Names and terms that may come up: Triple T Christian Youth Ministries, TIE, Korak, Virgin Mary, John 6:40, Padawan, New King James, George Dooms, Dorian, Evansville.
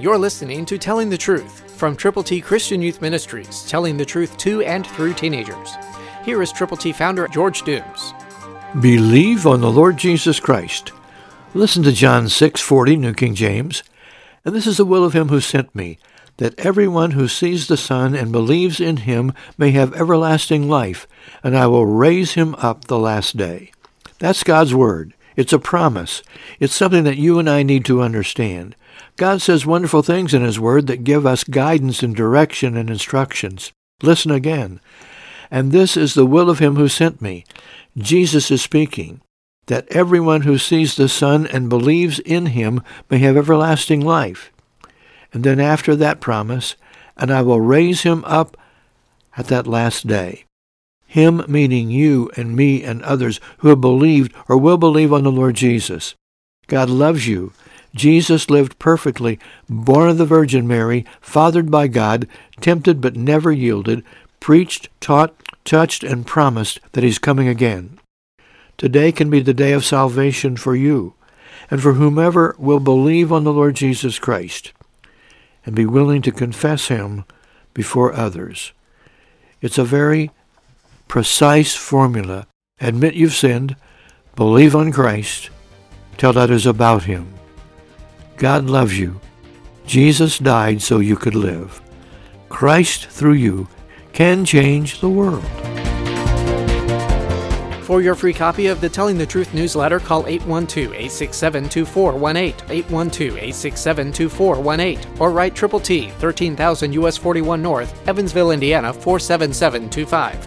You're listening to Telling the Truth from Triple T Christian Youth Ministries, telling the truth to and through teenagers. Here is Triple T founder George Dooms. Believe on the Lord Jesus Christ. Listen to John 6:40, New King James. And this is the will of him who sent me, that everyone who sees the Son and believes in him may have everlasting life, and I will raise him up the last day. That's God's word. It's a promise. It's something that you and I need to understand. God says wonderful things in his word that give us guidance and direction and instructions. Listen again. And this is the will of him who sent me. Jesus is speaking, that everyone who sees the Son and believes in him may have everlasting life. And then after that promise, and I will raise him up at that last day. Him meaning you and me and others who have believed or will believe on the Lord Jesus. God loves you. Jesus lived perfectly, born of the Virgin Mary, fathered by God, tempted but never yielded, preached, taught, touched, and promised that he's coming again. Today can be the day of salvation for you and for whomever will believe on the Lord Jesus Christ and be willing to confess him before others. It's a very precise formula. Admit you've sinned, believe on Christ, tell others about him. God loves you. Jesus died so you could live. Christ through you can change the world. For your free copy of the Telling the Truth newsletter, call 812-867-2418, 812-867-2418, or write Triple T, 13,000 U.S. 41 North, Evansville, Indiana, 47725.